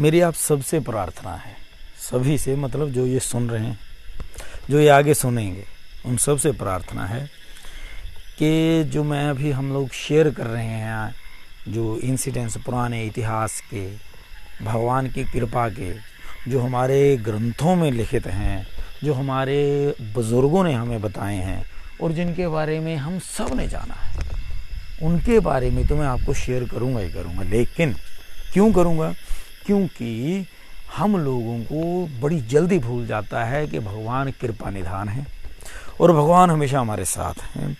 मेरी आप सबसे प्रार्थना है, सभी से मतलब जो ये सुन रहे हैं, जो ये आगे सुनेंगे, उन सब से प्रार्थना है कि जो मैं अभी हम लोग शेयर कर रहे हैं, जो इंसिडेंट्स पुराने इतिहास के, भगवान की कृपा के, जो हमारे ग्रंथों में लिखित हैं, जो हमारे बुज़ुर्गों ने हमें बताए हैं और जिनके बारे में हम सब ने जाना है, उनके बारे में तो मैं आपको शेयर करूंगा ही करूंगा। लेकिन क्यों करूंगा? क्योंकि हम लोगों को बड़ी जल्दी भूल जाता है कि भगवान कृपा निधान है और भगवान हमेशा हमारे साथ हैं।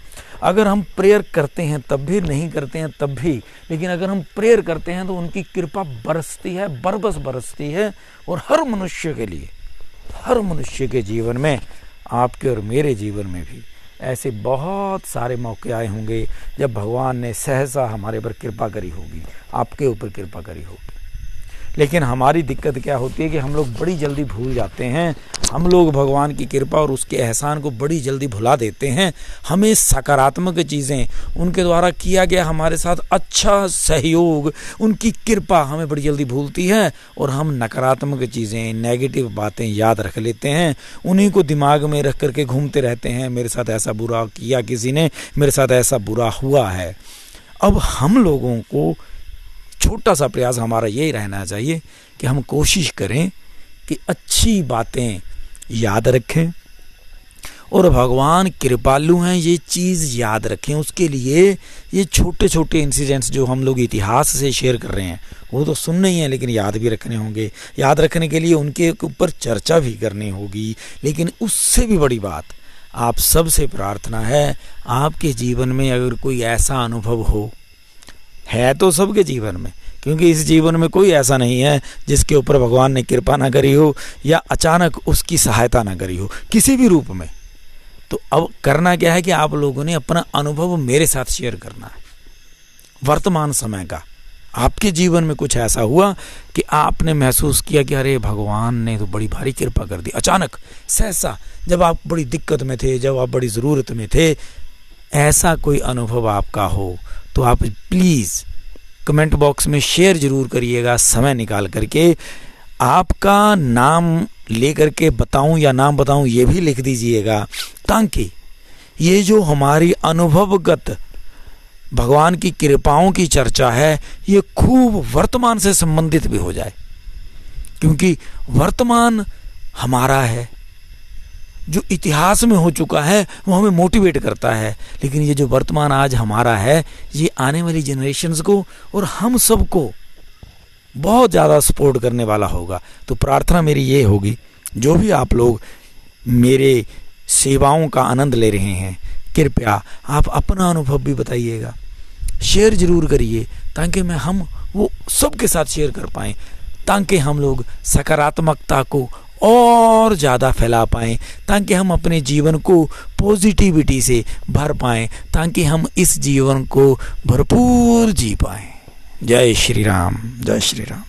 अगर हम प्रेयर करते हैं तब भी, नहीं करते हैं तब भी, लेकिन अगर हम प्रेयर करते हैं तो उनकी कृपा बरसती है, बरबस बरसती है। और हर मनुष्य के लिए, हर मनुष्य के जीवन में, आपके और मेरे जीवन में भी ऐसे बहुत सारे मौके आए होंगे जब भगवान ने सहसा हमारे पर कृपा करी होगी, आपके ऊपर कृपा करी होगी। लेकिन हमारी दिक्कत क्या होती है कि हम लोग बड़ी जल्दी भूल जाते हैं, हम लोग भगवान की कृपा और उसके एहसान को बड़ी जल्दी भुला देते हैं। हमें सकारात्मक चीज़ें, उनके द्वारा किया गया हमारे साथ अच्छा सहयोग, उनकी कृपा हमें बड़ी जल्दी भूलती है और हम नकारात्मक चीज़ें, नेगेटिव बातें याद रख लेते हैं, उन्हीं को दिमाग में रख करके घूमते रहते हैं। मेरे साथ ऐसा बुरा किया किसी ने, मेरे साथ ऐसा बुरा हुआ है। अब हम लोगों को छोटा सा प्रयास हमारा यही रहना चाहिए कि हम कोशिश करें कि अच्छी बातें याद रखें और भगवान कृपालु हैं ये चीज़ याद रखें। उसके लिए ये छोटे छोटे इंसिडेंट्स जो हम लोग इतिहास से शेयर कर रहे हैं वो तो सुनने ही हैं, लेकिन याद भी रखने होंगे। याद रखने के लिए उनके ऊपर चर्चा भी करनी होगी। लेकिन उससे भी बड़ी बात, आप सबसे प्रार्थना है, आपके जीवन में अगर कोई ऐसा अनुभव हो, है तो सबके जीवन में, क्योंकि इस जीवन में कोई ऐसा नहीं है जिसके ऊपर भगवान ने कृपा ना करी हो या अचानक उसकी सहायता ना करी हो किसी भी रूप में। तो अब करना क्या है कि आप लोगों ने अपना अनुभव मेरे साथ शेयर करना है, वर्तमान समय का। आपके जीवन में कुछ ऐसा हुआ कि आपने महसूस किया कि अरे भगवान ने तो बड़ी भारी कृपा कर दी, अचानक सहसा, जब आप बड़ी दिक्कत में थे, जब आप बड़ी ज़रूरत में थे। ऐसा कोई अनुभव आपका हो तो आप प्लीज़ कमेंट बॉक्स में शेयर ज़रूर करिएगा, समय निकाल करके। आपका नाम ले करके बताऊं या नाम बताऊं ये भी लिख दीजिएगा, ताकि ये जो हमारी अनुभवगत भगवान की कृपाओं की चर्चा है ये खूब वर्तमान से संबंधित भी हो जाए, क्योंकि वर्तमान हमारा है। जो इतिहास में हो चुका है वो हमें मोटिवेट करता है, लेकिन ये जो वर्तमान आज हमारा है ये आने वाली जनरेशन्स को और हम सबको बहुत ज़्यादा सपोर्ट करने वाला होगा। तो प्रार्थना मेरी ये होगी, जो भी आप लोग मेरे सेवाओं का आनंद ले रहे हैं, कृपया आप अपना अनुभव भी बताइएगा, शेयर ज़रूर करिए, ताकि मैं हम वो सबके साथ शेयर कर पाएँ, ताकि हम लोग सकारात्मकता को और ज़्यादा फैला पाएँ, ताकि हम अपने जीवन को पॉजिटिविटी से भर पाएँ, ताकि हम इस जीवन को भरपूर जी पाएँ। जय श्री राम, जय श्री राम।